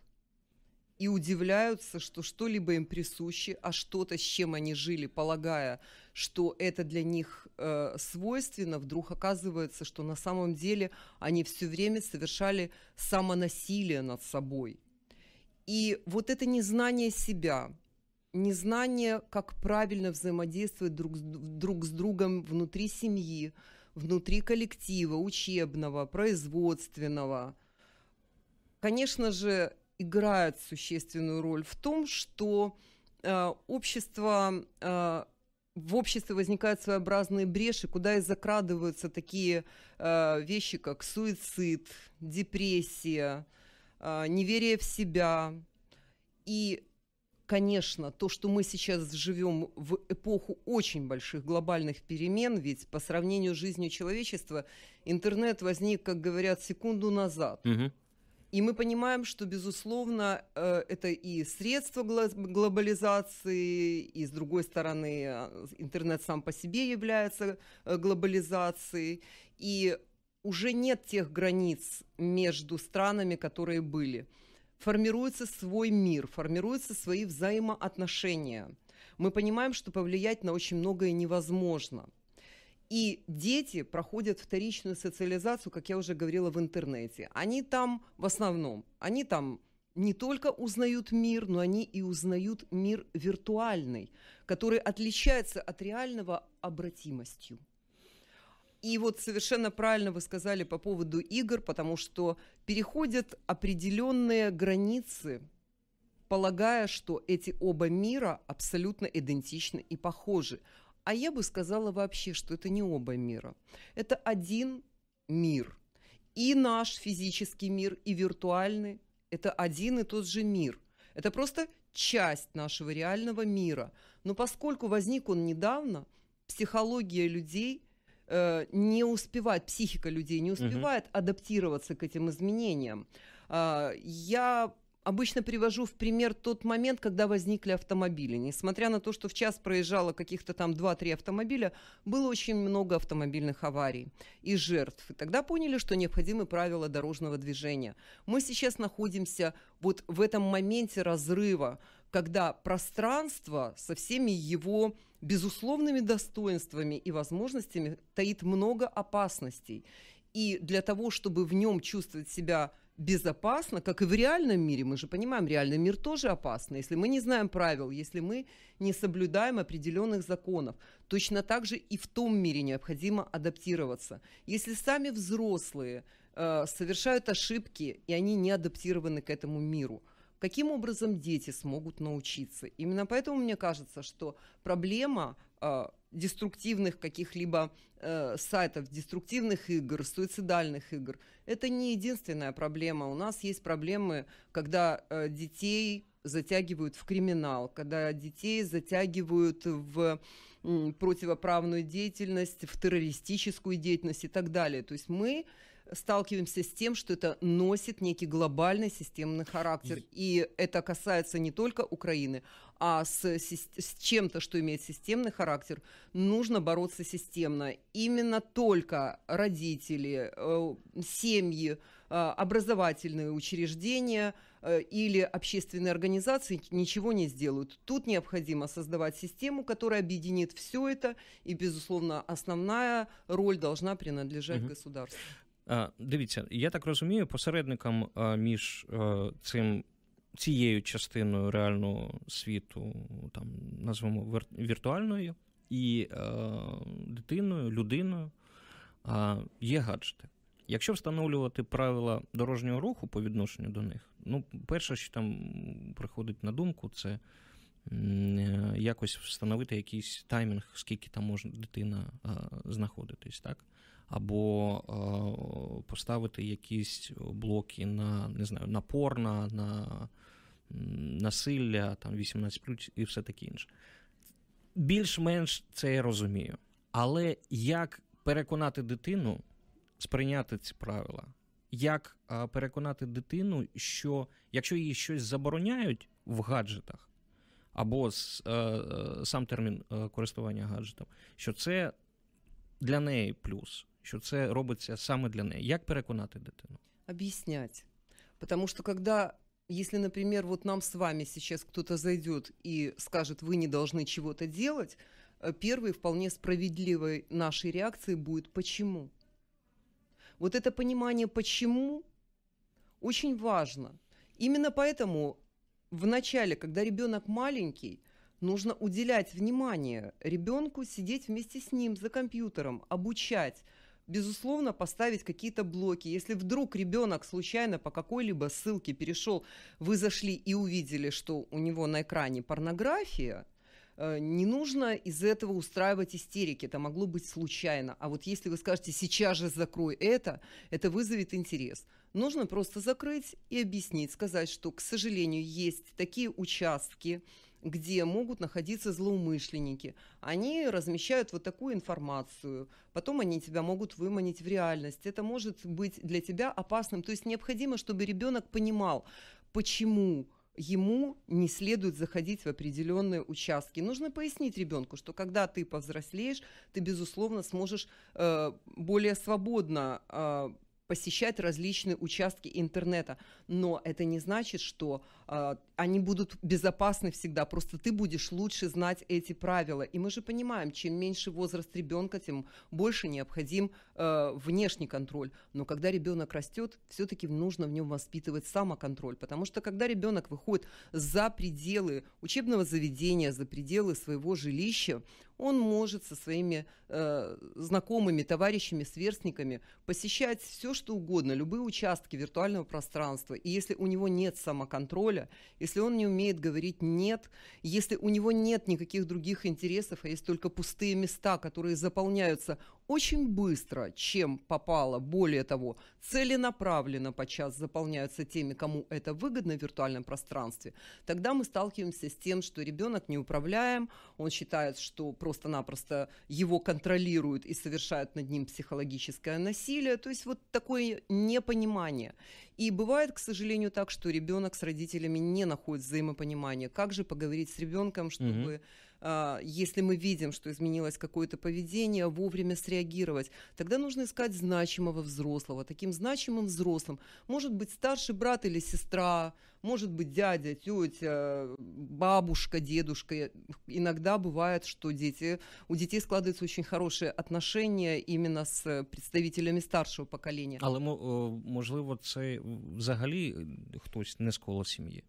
и удивляются, что что-либо им присуще, а что-то, с чем они жили, полагая, что это для них э, свойственно, вдруг оказывается, что на самом деле они все время совершали самонасилие над собой. И вот это незнание себя, незнание, как правильно взаимодействовать друг, друг с другом внутри семьи, внутри коллектива, учебного, производственного, конечно же, играет существенную роль в том, что э, общество, э, в обществе возникают своеобразные бреши, куда и закрадываются такие э, вещи, как суицид, депрессия, э, неверие в себя. И, конечно, то, что мы сейчас живем в эпоху очень больших глобальных перемен, ведь по сравнению с жизнью человечества интернет возник, как говорят, секунду назад. Угу. И мы понимаем, что, безусловно, это и средства глобализации, и, с другой стороны, интернет сам по себе является глобализацией, и уже нет тех границ между странами, которые были. Формируется свой мир, формируются свои взаимоотношения. Мы понимаем, что повлиять на очень многое невозможно. И дети проходят вторичную социализацию, как я уже говорила, в интернете. Они там, в основном, они там не только узнают мир, но они и узнают мир виртуальный, который отличается от реального обратимостью. И вот совершенно правильно вы сказали по поводу игр, потому что переходят определенные границы, полагая, что эти оба мира абсолютно идентичны и похожи. А я бы сказала вообще, что это не оба мира. Это один мир. И наш физический мир, и виртуальный – это один и тот же мир. Это просто часть нашего реального мира. Но поскольку возник он недавно, психология людей э, не успевает, психика людей не успевает [S2] Угу. [S1] Адаптироваться к этим изменениям. Э, я... Обычно привожу в пример тот момент, когда возникли автомобили. Несмотря на то, что в час проезжало каких-то там два-три автомобиля, было очень много автомобильных аварий и жертв. И тогда поняли, что необходимы правила дорожного движения. Мы сейчас находимся вот в этом моменте разрыва, когда пространство со всеми его безусловными достоинствами и возможностями таит много опасностей. И для того, чтобы в нем чувствовать себя безопасно, как и в реальном мире, мы же понимаем, реальный мир тоже опасно, если мы не знаем правил, если мы не соблюдаем определенных законов. Точно так же и в том мире необходимо адаптироваться. Если сами взрослые э, совершают ошибки, и они не адаптированы к этому миру. Каким образом дети смогут научиться? Именно поэтому мне кажется, что проблема э, деструктивных каких-либо э, сайтов, деструктивных игр, суицидальных игр, это не единственная проблема. У нас есть проблемы, когда э, детей затягивают в криминал, когда детей затягивают в э, противоправную деятельность, в террористическую деятельность и так далее. То есть мы сталкиваемся с тем, что это носит некий глобальный системный характер. И это касается не только Украины, а с, с чем-то, что имеет системный характер, нужно бороться системно. Именно только родители, семьи, образовательные учреждения или общественные организации ничего не сделают. Тут необходимо создавать систему, которая объединит все это, и, безусловно, основная роль должна принадлежать угу. государству. Дивіться, я так розумію, посередником між цим, цією частиною реального світу, там, назвемо віртуальною, і дитиною, людиною є гаджети. Якщо встановлювати правила дорожнього руху по відношенню до них, ну, перше, що там приходить на думку, це якось встановити якийсь таймінг, скільки там може дитина знаходитись, так? Або е, поставити якісь блоки на, не знаю, на порно, на насилля, там вісімнадцять плюс і все таке інше. Більш-менш це я розумію. Але як переконати дитину сприйняти ці правила? Як е, переконати дитину, що якщо їй щось забороняють в гаджетах, або з, е, сам термін е, користування гаджетом, що це для неї плюс? Что это робится саме для нее. Как переконать дитину? Объяснять. Потому что когда, если, например, вот нам с вами сейчас кто-то зайдет и скажет, вы не должны чего-то делать, первой вполне справедливой нашей реакции будет «почему?». Вот это понимание «почему» очень важно. Именно поэтому в начале, когда ребенок маленький, нужно уделять внимание ребенку, сидеть вместе с ним за компьютером, обучать. Безусловно, поставить какие-то блоки. Если вдруг ребенок случайно по какой-либо ссылке перешел, вы зашли и увидели, что у него на экране порнография, не нужно из этого устраивать истерики. Это могло быть случайно. А вот если вы скажете, сейчас же закрой это, это вызовет интерес. Нужно просто закрыть и объяснить, сказать, что, к сожалению, есть такие участки, где могут находиться злоумышленники. Они размещают вот такую информацию. Потом они тебя могут выманить в реальность. Это может быть для тебя опасным. То есть необходимо, чтобы ребенок понимал, почему ему не следует заходить в определенные участки. Нужно пояснить ребенку, что когда ты повзрослеешь, ты, безусловно, сможешь э, более свободно э, посещать различные участки интернета. Но это не значит, что э, они будут безопасны всегда. Просто ты будешь лучше знать эти правила. И мы же понимаем, чем меньше возраст ребенка, тем больше необходим э, внешний контроль. Но когда ребенок растет, все-таки нужно в нем воспитывать самоконтроль. Потому что когда ребенок выходит за пределы учебного заведения, за пределы своего жилища, он может со своими э, знакомыми, товарищами, сверстниками посещать все, что угодно, любые участки виртуального пространства. И если у него нет самоконтроля, если он не умеет говорить «нет», если у него нет никаких других интересов, а есть только пустые места, которые заполняются очень быстро, чем попало, более того, целенаправленно подчас заполняются теми, кому это выгодно в виртуальном пространстве, тогда мы сталкиваемся с тем, что ребенок неуправляем, он считает, что просто-напросто его контролируют и совершают над ним психологическое насилие, то есть вот такое непонимание. И бывает, к сожалению, так, что ребенок с родителями не находит взаимопонимания. Как же поговорить с ребенком, чтобы... Mm-hmm. Если мы видим, что изменилось какое-то поведение, вовремя среагировать, тогда нужно искать значимого взрослого. Таким значимым взрослым может быть старший брат или сестра, может быть дядя, тетя, бабушка, дедушка. Иногда бывает, что дети, у детей складываются очень хорошие отношения именно с представителями старшего поколения. Але, можливо, це взагалі хтось не з кола сім'ї.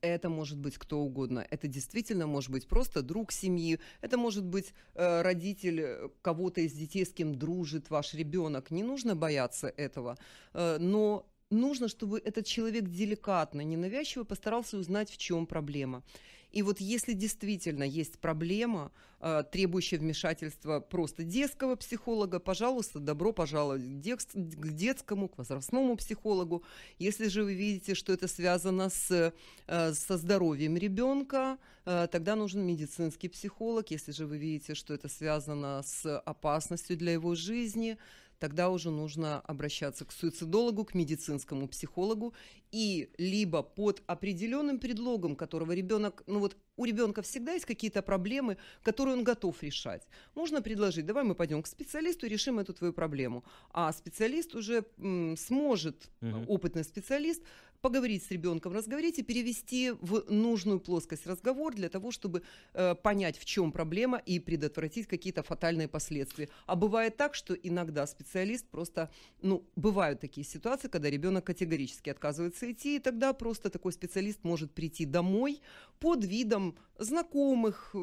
Это может быть кто угодно. Это действительно может быть просто друг семьи. Это может быть э, родитель кого-то из детей, с кем дружит ваш ребенок. Не нужно бояться этого. Э, но нужно, чтобы этот человек деликатно, ненавязчиво постарался узнать, в чем проблема. И вот если действительно есть проблема, э, требующая вмешательства просто детского психолога, пожалуйста, добро пожаловать к, дек- к детскому, к возрастному психологу. Если же вы видите, что это связано с, э, со здоровьем ребенка, э, тогда нужен медицинский психолог. Если же вы видите, что это связано с опасностью для его жизни, тогда уже нужно обращаться к суицидологу, к медицинскому психологу. И либо под определенным предлогом, которого ребенок... Ну вот у ребенка всегда есть какие-то проблемы, которые он готов решать. Можно предложить, давай мы пойдем к специалисту и решим эту твою проблему. А специалист уже м, сможет, угу. опытный специалист, поговорить с ребенком, разговорить и перевести в нужную плоскость разговор для того, чтобы э, понять, в чем проблема и предотвратить какие-то фатальные последствия. А бывает так, что иногда специалист просто... Ну, бывают такие ситуации, когда ребенок категорически отказывается идти, и тогда просто такой специалист может прийти домой под видом знакомих,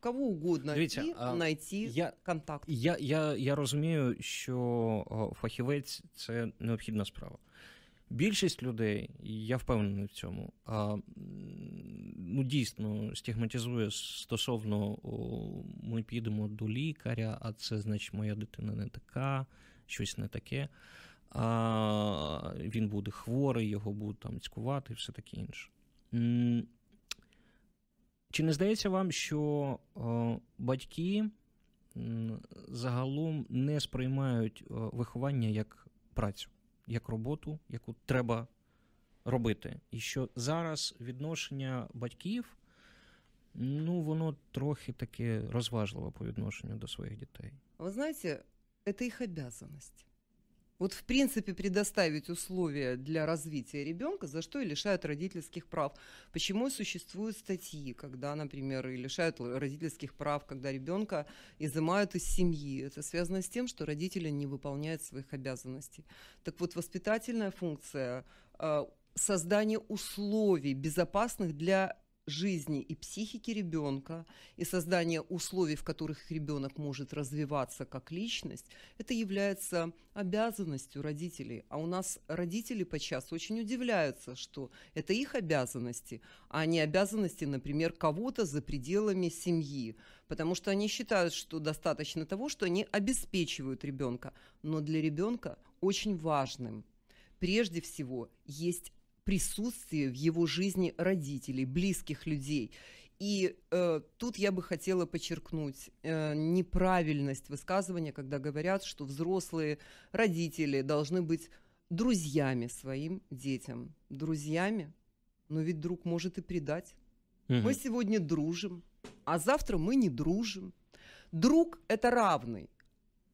кого угодно, Дивіться, і а, знайти я, контакт. Я, я, я розумію, що фахівець – це необхідна справа. Більшість людей, я впевнений в цьому, а, ну, дійсно стигматизує стосовно о, ми підемо до лікаря, а це значить моя дитина не така, щось не таке, а, він буде хворий, його будуть там цькувати і все таке інше. Чи не здається вам, що о, батьки м, загалом не сприймають о, виховання як працю? Як роботу, яку треба робити. І що зараз відношення батьків, ну, воно трохи таки розважливе по відношенню до своїх дітей. Ви знаєте, це їх обов'язаність. Вот, в принципе, предоставить условия для развития ребенка, за что и лишают родительских прав. Почему существуют статьи, когда, например, и лишают родительских прав, когда ребенка изымают из семьи? Это связано с тем, что родители не выполняют своих обязанностей. Так вот, воспитательная функция – создание условий безопасных для жизни и психики ребенка, и создание условий, в которых ребенок может развиваться как личность, это является обязанностью родителей. А у нас родители подчас очень удивляются, что это их обязанности, а не обязанности, например, кого-то за пределами семьи. Потому что они считают, что достаточно того, что они обеспечивают ребенка. Но для ребенка очень важным, прежде всего, есть присутствие в его жизни родителей, близких людей. И э, тут я бы хотела подчеркнуть э, неправильность высказывания, когда говорят, что взрослые родители должны быть друзьями своим детям. Друзьями? Но ведь друг может и предать. Угу. Мы сегодня дружим, а завтра мы не дружим. Друг – это равный,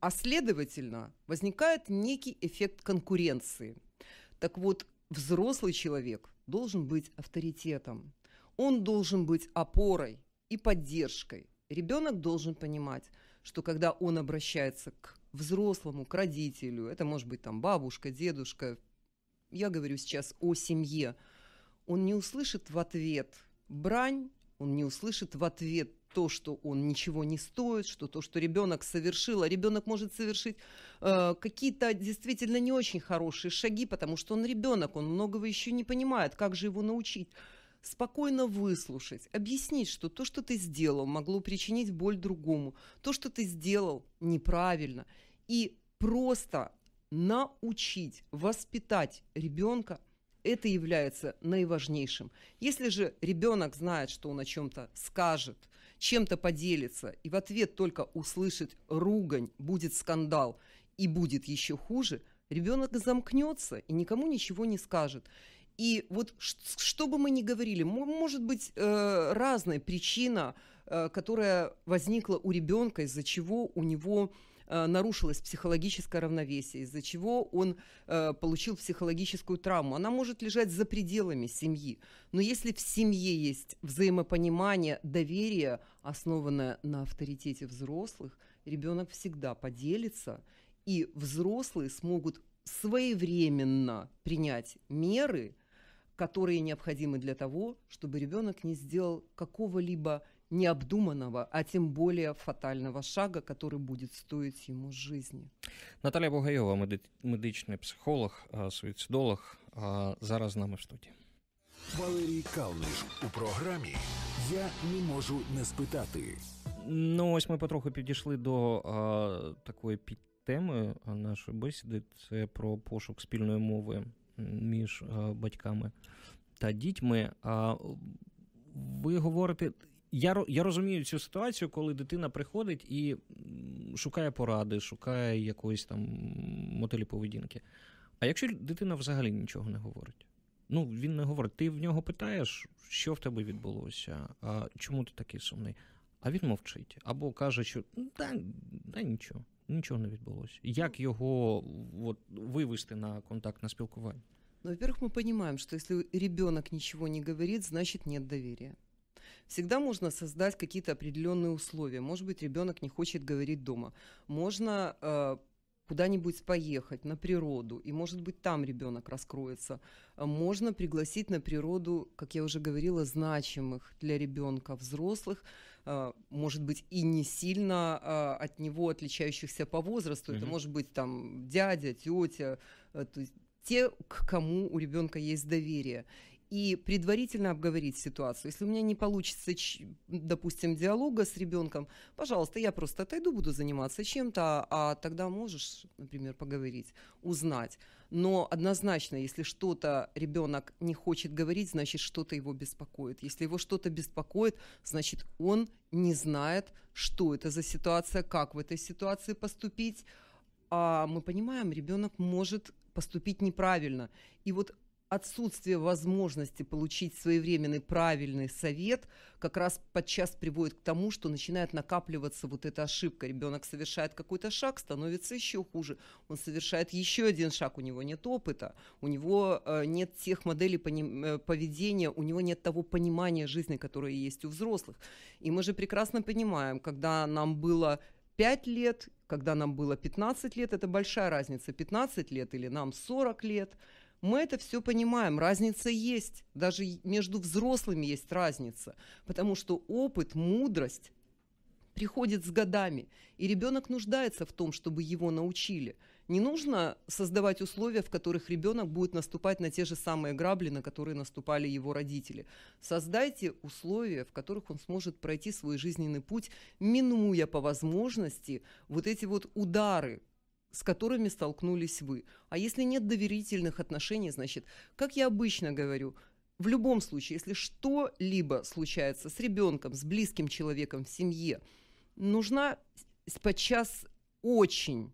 а следовательно, возникает некий эффект конкуренции. Так вот, взрослый человек должен быть авторитетом, он должен быть опорой и поддержкой. Ребенок должен понимать, что когда он обращается к взрослому, к родителю, это может быть там бабушка, дедушка, я говорю сейчас о семье, он не услышит в ответ брань, он не услышит в ответ то, что он ничего не стоит, что то, что ребенок совершил, а ребенок может совершить э, какие-то действительно не очень хорошие шаги, потому что он ребенок, он многого еще не понимает, как же его научить. Спокойно выслушать, объяснить, что то, что ты сделал, могло причинить боль другому, то, что ты сделал, неправильно. И просто научить, воспитать ребенка, это является наиважнейшим. Если же ребенок знает, что он о чем-то скажет, чем-то поделится, и в ответ только услышит ругань, будет скандал и будет еще хуже, ребенок замкнется и никому ничего не скажет. И вот что бы мы ни говорили, может быть э, разная причина, э, которая возникла у ребенка, из-за чего у него э, нарушилось психологическое равновесие, из-за чего он э, получил психологическую травму. Она может лежать за пределами семьи. Но если в семье есть взаимопонимание, доверие, основанное на авторитете взрослых, ребенок всегда поделится, и взрослые смогут своевременно принять меры, которые необходимы для того, чтобы ребенок не сделал какого-либо необдуманного, а тем более фатального шага, который будет стоить ему жизни. Наталія Бугайова, медичний психолог, суїцидолог, зараз з нами в студії. Валерій Калниш у програмі «Я не можу не спитати». Ну ось ми потроху підійшли до а, такої підтеми нашої бесіди. Це про пошук спільної мови між а, батьками та дітьми. А, ви говорите... Я, я розумію цю ситуацію, коли дитина приходить і шукає поради, шукає якоїсь там моделі поведінки. А якщо дитина взагалі нічого не говорить? Ну, він не говорить. Ти в нього питаєш, що в тебе відбулося, а чому ти такий сумний? А він мовчить. Або каже, що да, да, нічого, нічого не відбулося. Як його от, вивести на контакт, на спілкування? Ну, во-первых, ми розуміємо, що якщо ребенок нічого не говорить, значить нет довір'я. Всегда можно создать какие-то определенные условия. Может быть, ребенок не хочет говорить дома. Можно э, куда-нибудь поехать на природу, и, может быть, там ребенок раскроется. Можно пригласить на природу, как я уже говорила, значимых для ребенка взрослых, э, может быть, и не сильно э, от него отличающихся по возрасту. Mm-hmm. Это может быть там дядя, тетя, э, то есть те, к кому у ребенка есть доверие. И предварительно обговорить ситуацию. Если у меня не получится, допустим, диалога с ребенком, пожалуйста, я просто отойду, буду заниматься чем-то, а тогда можешь, например, поговорить, узнать. Но однозначно, если что-то ребенок не хочет говорить, значит, что-то его беспокоит. Если его что-то беспокоит, значит, он не знает, что это за ситуация, как в этой ситуации поступить. А мы понимаем, ребенок может поступить неправильно. И вот отсутствие возможности получить своевременный правильный совет как раз подчас приводит к тому, что начинает накапливаться вот эта ошибка. Ребенок совершает какой-то шаг, становится еще хуже. Он совершает еще один шаг, у него нет опыта, у него нет тех моделей поведения, у него нет того понимания жизни, которое есть у взрослых. И мы же прекрасно понимаем, когда нам было пять лет, когда нам было пятнадцать лет, это большая разница, пятнадцать лет или нам сорок лет. Мы это все понимаем, разница есть, даже между взрослыми есть разница, потому что опыт, мудрость приходит с годами, и ребенок нуждается в том, чтобы его научили. Не нужно создавать условия, в которых ребенок будет наступать на те же самые грабли, на которые наступали его родители. Создайте условия, в которых он сможет пройти свой жизненный путь, минуя по возможности вот эти вот удары, с которыми столкнулись вы. А если нет доверительных отношений, значит, как я обычно говорю, в любом случае, если что-либо случается с ребенком, с близким человеком в семье, нужна подчас очень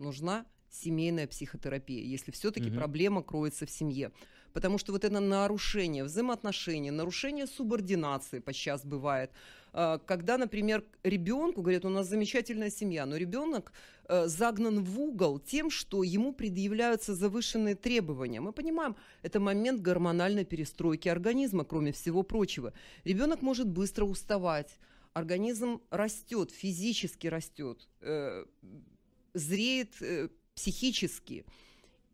нужна семейная психотерапия, если все-таки угу. проблема кроется в семье. Потому что вот это нарушение взаимоотношений, нарушение субординации подчас бывает. Когда, например, ребенку говорят, у нас замечательная семья, но ребенок загнан в угол тем, что ему предъявляются завышенные требования. Мы понимаем, это момент гормональной перестройки организма, кроме всего прочего. Ребенок может быстро уставать, организм растет, физически растет, зреет психически.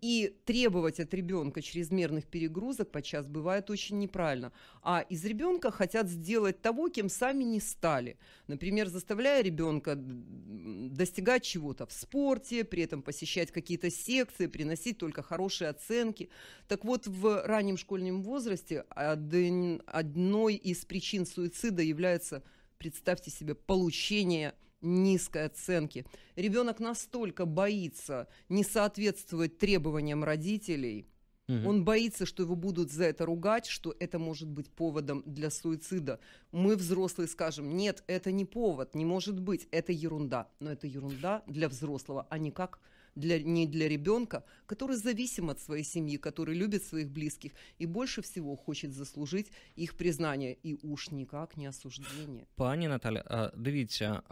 И требовать от ребенка чрезмерных перегрузок подчас бывает очень неправильно. А из ребенка хотят сделать того, кем сами не стали. Например, заставляя ребенка достигать чего-то в спорте, при этом посещать какие-то секции, приносить только хорошие оценки. Так вот, в раннем школьном возрасте одной из причин суицида является, представьте себе, получение низкой оценки. Ребенок настолько боится не соответствовать требованиям родителей, угу. он боится, что его будут за это ругать, что это может быть поводом для суицида. Мы, взрослые, скажем, нет, это не повод, не может быть, это ерунда. Но это ерунда для взрослого, а никак для, не для ребенка, который зависим от своей семьи, который любит своих близких и больше всего хочет заслужить их признание и уж никак не осуждение. Пані Наталя, дивіться,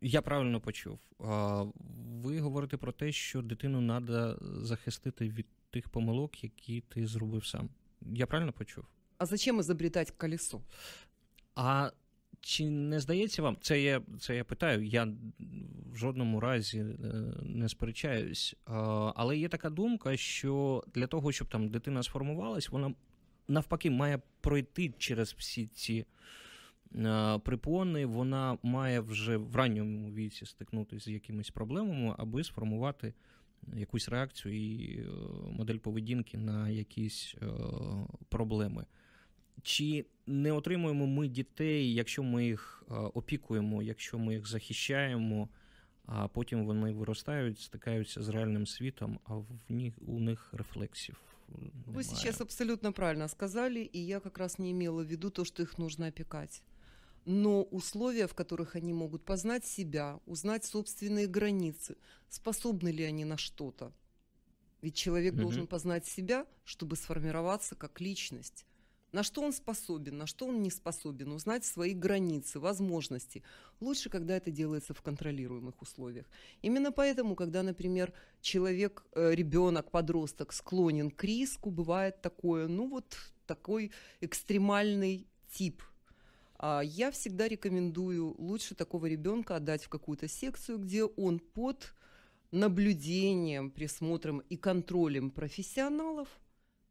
я правильно почув. Ви говорите про те, що дитину треба захистити від тих помилок, які ти зробив сам. Я правильно почув? А зачем изобретать колесо? А Чи не здається вам, це я, це я питаю, я в жодному разі не сперечаюсь, але є така думка, що для того, щоб там дитина сформувалась, вона навпаки має пройти через всі ці препони, вона має вже в ранньому віці стикнутися з якимись проблемами, аби сформувати якусь реакцію і модель поведінки на якісь проблеми. Чи не отримуємо ми дітей, якщо ми їх опікуємо, якщо ми їх захищаємо, а потім вони виростають, стикаються з реальним світом, а в них, у них рефлексів немає? Вы сейчас абсолютно правильно сказали, и я как раз не имела в виду то, что их нужно опекать. Но условия, в которых они могут познать себя, узнать собственные границы, способны ли они на что-то. Ведь человек mm-hmm. должен познать себя, чтобы сформироваться как личность. На что он способен, на что он не способен, узнать свои границы, возможности. Лучше, когда это делается в контролируемых условиях. Именно поэтому, когда, например, человек, ребенок, подросток склонен к риску, бывает такое, ну вот такой экстремальный тип. Я всегда рекомендую лучше такого ребенка отдать в какую-то секцию, где он под наблюдением, присмотром и контролем профессионалов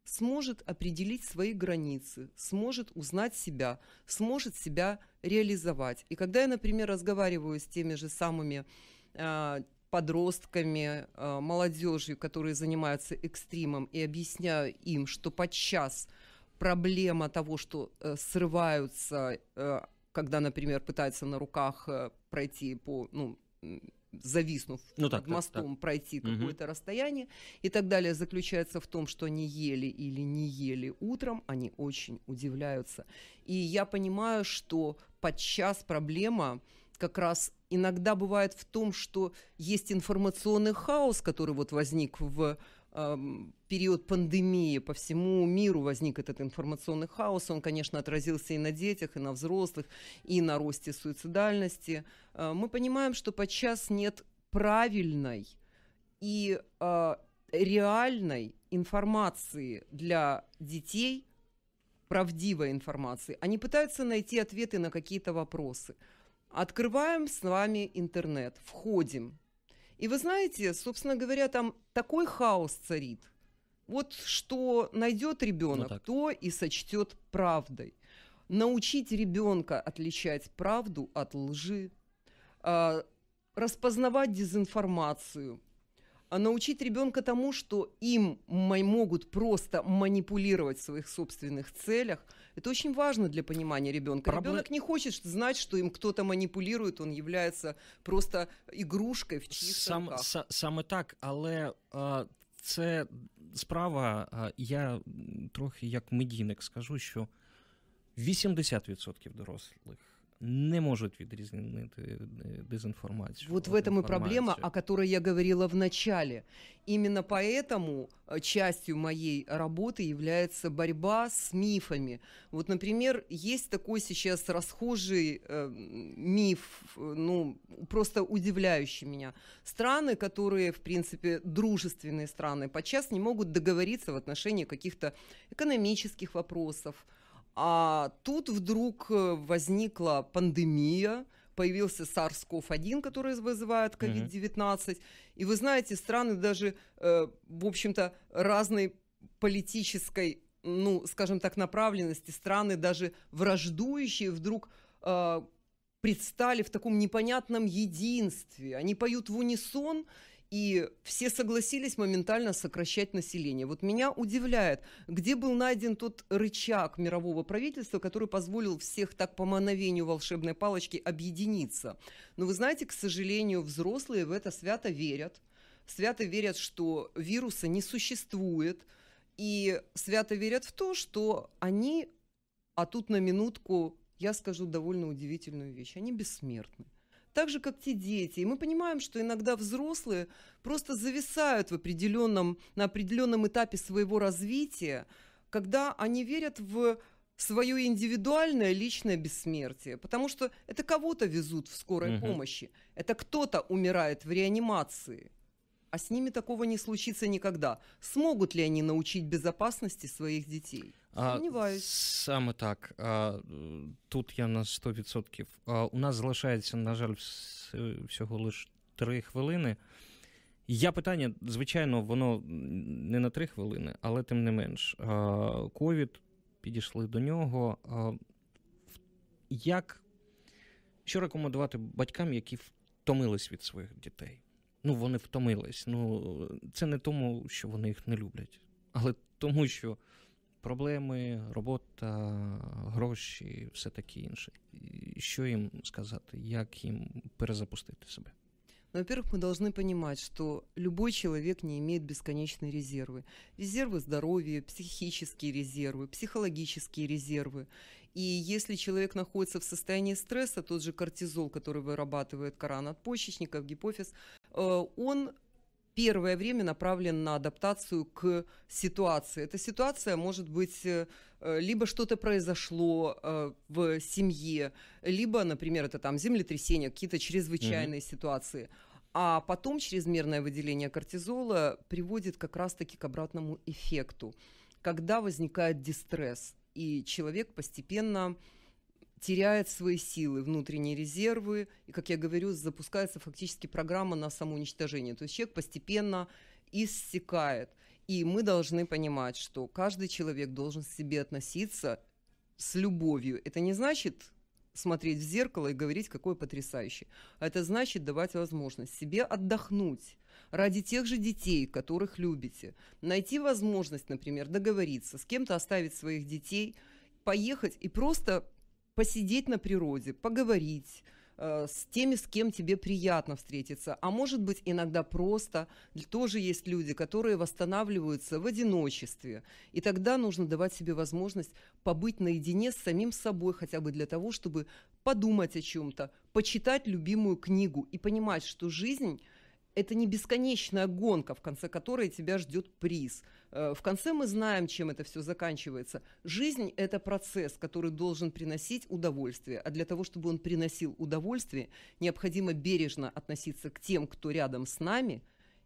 сможет определить свои границы, сможет узнать себя, сможет себя реализовать. И когда я, например, разговариваю с теми же самыми э, подростками, э, молодежью, которые занимаются экстримом, и объясняю им, что подчас проблема того, что э, срываются, э, когда, например, пытаются на руках э, пройти по... ну, зависнув ну, так, под мостом, так, так. пройти какое-то угу. расстояние и так далее, заключается в том, что они ели или не ели утром, они очень удивляются. И я понимаю, что подчас проблема как раз иногда бывает в том, что есть информационный хаос, который вот возник в период пандемии, по всему миру возник этот информационный хаос, он, конечно, отразился и на детях, и на взрослых, и на росте суицидальности. Мы понимаем, что подчас нет правильной и реальной информации для детей, правдивой информации. Они пытаются найти ответы на какие-то вопросы. Открываем с вами интернет, входим. И вы знаете, собственно говоря, там такой хаос царит. Вот что найдет ребенок, ну, то и сочтет правдой. Научить ребенка отличать правду от лжи, распознавать дезинформацию, научить ребенка тому, что им могут просто манипулировать в своих собственных целях. Это очень важно для понимания ребенка. Пробле... Ребенок не хочет знать, что им кто-то манипулирует, он является просто игрушкой в чьих Сам, руках. С, саме так, але а, це справа, а, я трохи як медійник скажу, що вісімдесят відсотків дорослих не можуть відрізнити дезинформацію. Вот в этом и проблема, о которой я говорила в начале. Именно поэтому частью моей работы является борьба с мифами. Вот, например, есть такой сейчас расхожий э, миф, ну, просто удивляющий меня. Страны, которые, в принципе, дружественные страны, подчас не могут договориться в отношении каких-то экономических вопросов. А тут вдруг возникла пандемия, появился сарс ков один, который вызывает ковид девятнадцать. Mm-hmm. И вы знаете, страны даже, э, в общем-то, разной политической, ну, скажем так, направленности, страны даже враждующие вдруг э, предстали в таком непонятном единстве. Они поют в унисон. И все согласились моментально сокращать население. Вот меня удивляет, где был найден тот рычаг мирового правительства, который позволил всех так по мановению волшебной палочки объединиться. Но вы знаете, к сожалению, взрослые в это свято верят. Свято верят, что вируса не существует. И свято верят в то, что они, а тут на минутку, я скажу довольно удивительную вещь, они бессмертны. Так же, как те дети. И мы понимаем, что иногда взрослые просто зависают в определенном, на определенном этапе своего развития, когда они верят в свое индивидуальное личное бессмертие. Потому что это кого-то везут в скорой [S2] Угу. [S1] Помощи, это кто-то умирает в реанимации. А с ними такого не случится никогда. Смогут ли они научить безопасности своїх дітей? Сумніваюсь. Саме так. Тут я на сто відсотків. У нас залишається, на жаль, всього лише три хвилини. Я питання, звичайно, воно не на три хвилини, але тим не менш. Ковід, підійшли до нього. Як, що рекомендувати батькам, які втомились від своїх дітей? Ну, вони втомились. Ну, це не тому, що вони їх не люблять, але тому, що проблеми, робота, гроші, все таке інше. І що їм сказати, як їм перезапустити себе? Во-первых, мы должны понимать, что любой человек не имеет бесконечные резервы. Резервы здоровья, психические резервы, психологические резервы. И если человек находится в состоянии стресса, тот же кортизол, который вырабатывает кора надпочечников, гипофиз, он первое время направлен на адаптацию к ситуации. Эта ситуация может быть либо что-то произошло в семье, либо, например, это там землетрясение, какие-то чрезвычайные mm-hmm. ситуации. А потом чрезмерное выделение кортизола приводит как раз-таки к обратному эффекту, когда возникает дистресс, и человек постепенно теряет свои силы, внутренние резервы, и, как я говорю, запускается фактически программа на самоуничтожение. То есть человек постепенно иссякает. И мы должны понимать, что каждый человек должен к себе относиться с любовью. Это не значит смотреть в зеркало и говорить, какой потрясающий. Это значит давать возможность себе отдохнуть ради тех же детей, которых любите. Найти возможность, например, договориться с кем-то, оставить своих детей, поехать и просто посидеть на природе, поговорить э, с теми, с кем тебе приятно встретиться. А может быть, иногда просто тоже есть люди, которые восстанавливаются в одиночестве. И тогда нужно давать себе возможность побыть наедине с самим собой, хотя бы для того, чтобы подумать о чем-то, почитать любимую книгу и понимать, что жизнь – это не бесконечная гонка, в конце которой тебя ждет приз. В конце мы знаем, чем это все заканчивается. Жизнь – это процесс, который должен приносить удовольствие. А для того, чтобы он приносил удовольствие, необходимо бережно относиться к тем, кто рядом с нами,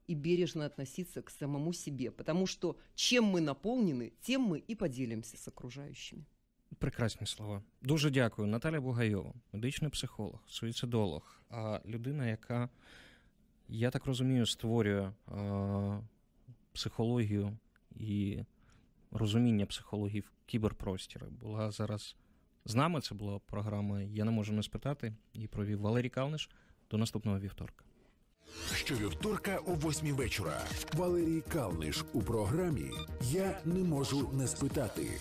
и бережно относиться к самому себе. Потому что чем мы наполнены, тем мы и поделимся с окружающими. Прекрасні слова. Дуже дякую. Наталія Бугайова, медичний психолог, суїцидолог, людина, яка, я так розумію, створює психологію і розуміння психології в кіберпростірі. Була зараз з нами, це була програма «Я не можу не спитати», її провів Валерій Калниш. До наступного вівторка. Щовівторка о восьмій вечора. Валерій Калниш у програмі «Я не можу не спитати».